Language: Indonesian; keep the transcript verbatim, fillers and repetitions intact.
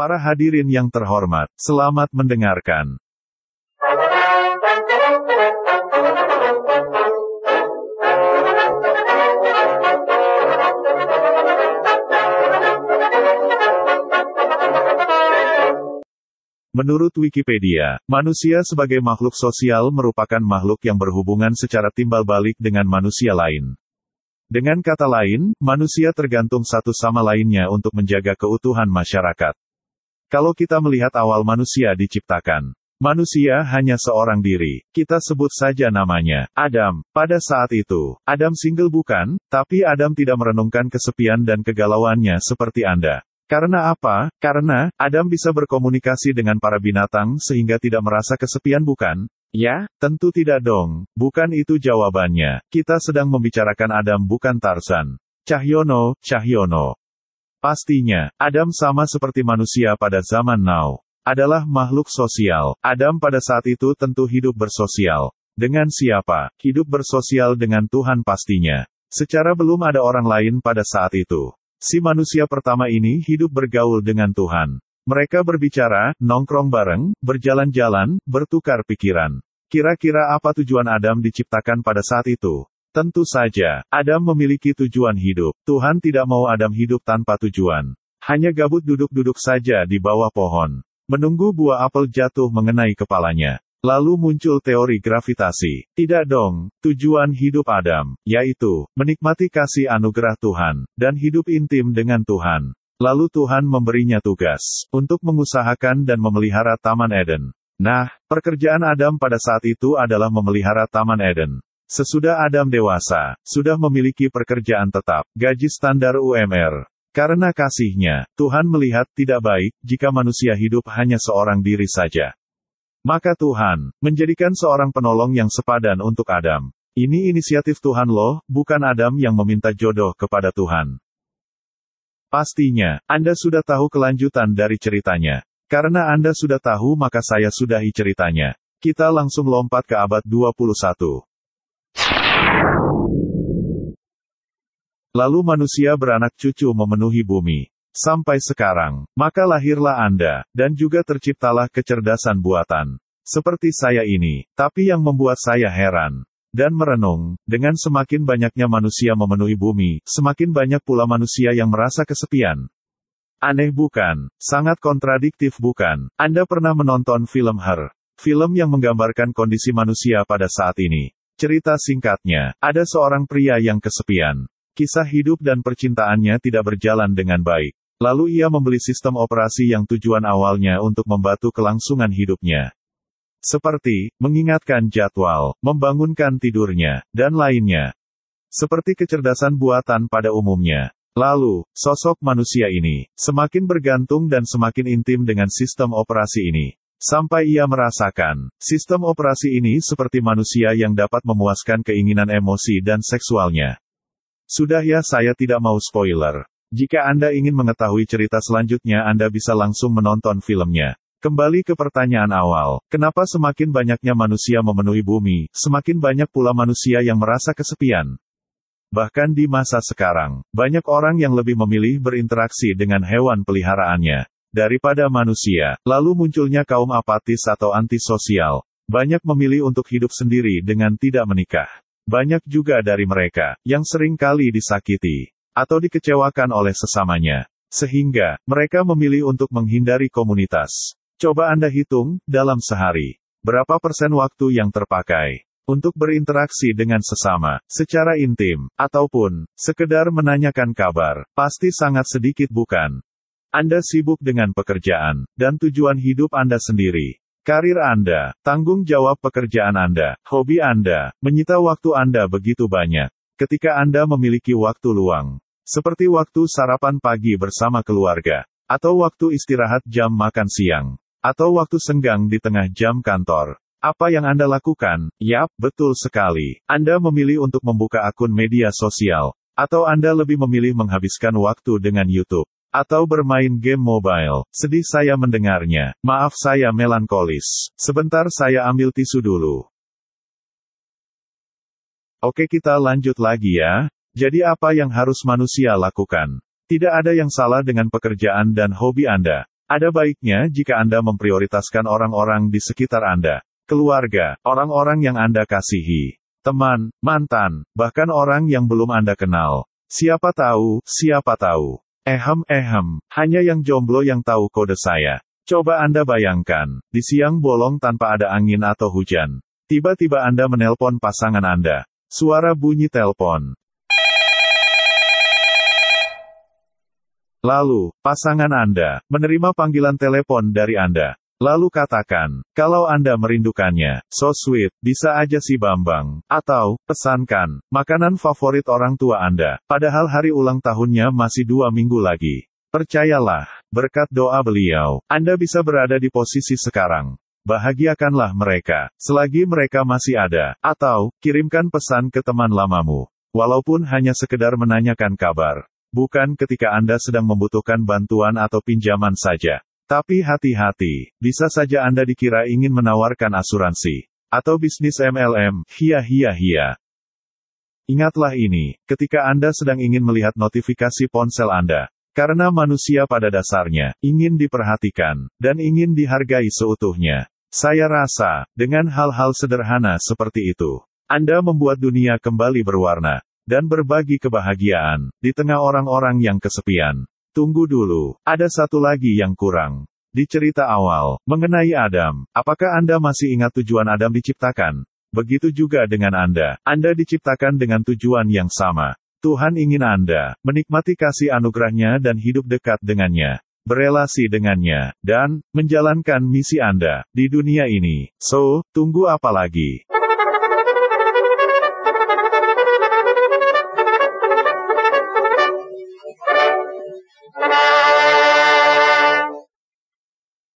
Para hadirin yang terhormat, selamat mendengarkan. Menurut Wikipedia, manusia sebagai makhluk sosial merupakan makhluk yang berhubungan secara timbal balik dengan manusia lain. Dengan kata lain, manusia tergantung satu sama lainnya untuk menjaga keutuhan masyarakat. Kalau kita melihat awal manusia diciptakan, manusia hanya seorang diri, kita sebut saja namanya, Adam. Pada saat itu, Adam single bukan, tapi Adam tidak merenungkan kesepian dan kegalauannya seperti Anda. Karena apa? Karena, Adam bisa berkomunikasi dengan para binatang sehingga tidak merasa kesepian bukan? Ya, tentu tidak dong, bukan itu jawabannya, kita sedang membicarakan Adam bukan Tarzan. Cahyono, Cahyono. Pastinya, Adam sama seperti manusia pada zaman now. Adalah makhluk sosial. Adam pada saat itu tentu hidup bersosial. Dengan siapa? Hidup bersosial dengan Tuhan pastinya. Secara belum ada orang lain pada saat itu. Si manusia pertama ini hidup bergaul dengan Tuhan. Mereka berbicara, nongkrong bareng, berjalan-jalan, bertukar pikiran. Kira-kira apa tujuan Adam diciptakan pada saat itu? Tentu saja, Adam memiliki tujuan hidup. Tuhan tidak mau Adam hidup tanpa tujuan. Hanya gabut duduk-duduk saja di bawah pohon. Menunggu buah apel jatuh mengenai kepalanya. Lalu muncul teori gravitasi. Tidak dong, tujuan hidup Adam, yaitu, menikmati kasih anugerah Tuhan, dan hidup intim dengan Tuhan. Lalu Tuhan memberinya tugas, untuk mengusahakan dan memelihara Taman Eden. Nah, pekerjaan Adam pada saat itu adalah memelihara Taman Eden. Sesudah Adam dewasa, sudah memiliki pekerjaan tetap, gaji standar U M R. Karena kasihnya, Tuhan melihat tidak baik, jika manusia hidup hanya seorang diri saja. Maka Tuhan, menjadikan seorang penolong yang sepadan untuk Adam. Ini inisiatif Tuhan loh, bukan Adam yang meminta jodoh kepada Tuhan. Pastinya, Anda sudah tahu kelanjutan dari ceritanya. Karena Anda sudah tahu maka saya sudahi ceritanya. Kita langsung lompat ke abad dua puluh satu. Lalu manusia beranak cucu memenuhi bumi. Sampai sekarang, maka lahirlah Anda, dan juga terciptalah kecerdasan buatan. Seperti saya ini, tapi yang membuat saya heran dan merenung, dengan semakin banyaknya manusia memenuhi bumi, semakin banyak pula manusia yang merasa kesepian. Aneh bukan? Sangat kontradiktif bukan? Anda pernah menonton film Her? Film yang menggambarkan kondisi manusia pada saat ini. Cerita singkatnya, ada seorang pria yang kesepian. Kisah hidup dan percintaannya tidak berjalan dengan baik. Lalu ia membeli sistem operasi yang tujuan awalnya untuk membantu kelangsungan hidupnya. Seperti, mengingatkan jadwal, membangunkan tidurnya, dan lainnya. Seperti kecerdasan buatan pada umumnya. Lalu, sosok manusia ini, semakin bergantung dan semakin intim dengan sistem operasi ini. Sampai ia merasakan, sistem operasi ini seperti manusia yang dapat memuaskan keinginan emosi dan seksualnya. Sudah ya, saya tidak mau spoiler. Jika Anda ingin mengetahui cerita selanjutnya Anda bisa langsung menonton filmnya. Kembali ke pertanyaan awal, kenapa semakin banyaknya manusia memenuhi bumi, semakin banyak pula manusia yang merasa kesepian? Bahkan di masa sekarang, banyak orang yang lebih memilih berinteraksi dengan hewan peliharaannya daripada manusia, lalu munculnya kaum apatis atau antisosial. Banyak memilih untuk hidup sendiri dengan tidak menikah. Banyak juga dari mereka, yang sering kali disakiti, atau dikecewakan oleh sesamanya. Sehingga, mereka memilih untuk menghindari komunitas. Coba Anda hitung, dalam sehari, berapa persen waktu yang terpakai, untuk berinteraksi dengan sesama, secara intim, ataupun, sekedar menanyakan kabar, pasti sangat sedikit bukan? Anda sibuk dengan pekerjaan, dan tujuan hidup Anda sendiri. Karir Anda, tanggung jawab pekerjaan Anda, hobi Anda, menyita waktu Anda begitu banyak. Ketika Anda memiliki waktu luang, seperti waktu sarapan pagi bersama keluarga, atau waktu istirahat jam makan siang, atau waktu senggang di tengah jam kantor. Apa yang Anda lakukan? Yap, betul sekali. Anda memilih untuk membuka akun media sosial, atau Anda lebih memilih menghabiskan waktu dengan YouTube. Atau bermain game mobile. Sedih saya mendengarnya. Maaf saya melankolis. Sebentar saya ambil tisu dulu. Oke kita lanjut lagi ya. Jadi apa yang harus manusia lakukan? Tidak ada yang salah dengan pekerjaan dan hobi Anda. Ada baiknya jika Anda memprioritaskan orang-orang di sekitar Anda, keluarga, orang-orang yang Anda kasihi, teman, mantan, bahkan orang yang belum Anda kenal. Siapa tahu, siapa tahu. Ehem, ehem, hanya yang jomblo yang tahu kode saya. Coba Anda bayangkan, di siang bolong tanpa ada angin atau hujan. Tiba-tiba Anda menelpon pasangan Anda. Suara bunyi telpon. Lalu, pasangan Anda menerima panggilan telepon dari Anda. Lalu katakan, kalau Anda merindukannya, so sweet, bisa aja si Bambang. Atau, pesankan, makanan favorit orang tua Anda, padahal hari ulang tahunnya masih dua minggu lagi. Percayalah, berkat doa beliau, Anda bisa berada di posisi sekarang. Bahagiakanlah mereka, selagi mereka masih ada, atau, kirimkan pesan ke teman lamamu. Walaupun hanya sekedar menanyakan kabar. Bukan ketika Anda sedang membutuhkan bantuan atau pinjaman saja. Tapi hati-hati, bisa saja Anda dikira ingin menawarkan asuransi. Atau bisnis M L M, hia hia hia. Ingatlah ini, ketika Anda sedang ingin melihat notifikasi ponsel Anda. Karena manusia pada dasarnya, ingin diperhatikan, dan ingin dihargai seutuhnya. Saya rasa, dengan hal-hal sederhana seperti itu, Anda membuat dunia kembali berwarna, dan berbagi kebahagiaan, di tengah orang-orang yang kesepian. Tunggu dulu, ada satu lagi yang kurang. Di cerita awal, mengenai Adam, apakah Anda masih ingat tujuan Adam diciptakan? Begitu juga dengan Anda, Anda diciptakan dengan tujuan yang sama. Tuhan ingin Anda menikmati kasih anugerah-Nya dan hidup dekat dengannya, berelasi dengannya, dan menjalankan misi Anda di dunia ini. So, tunggu apa lagi?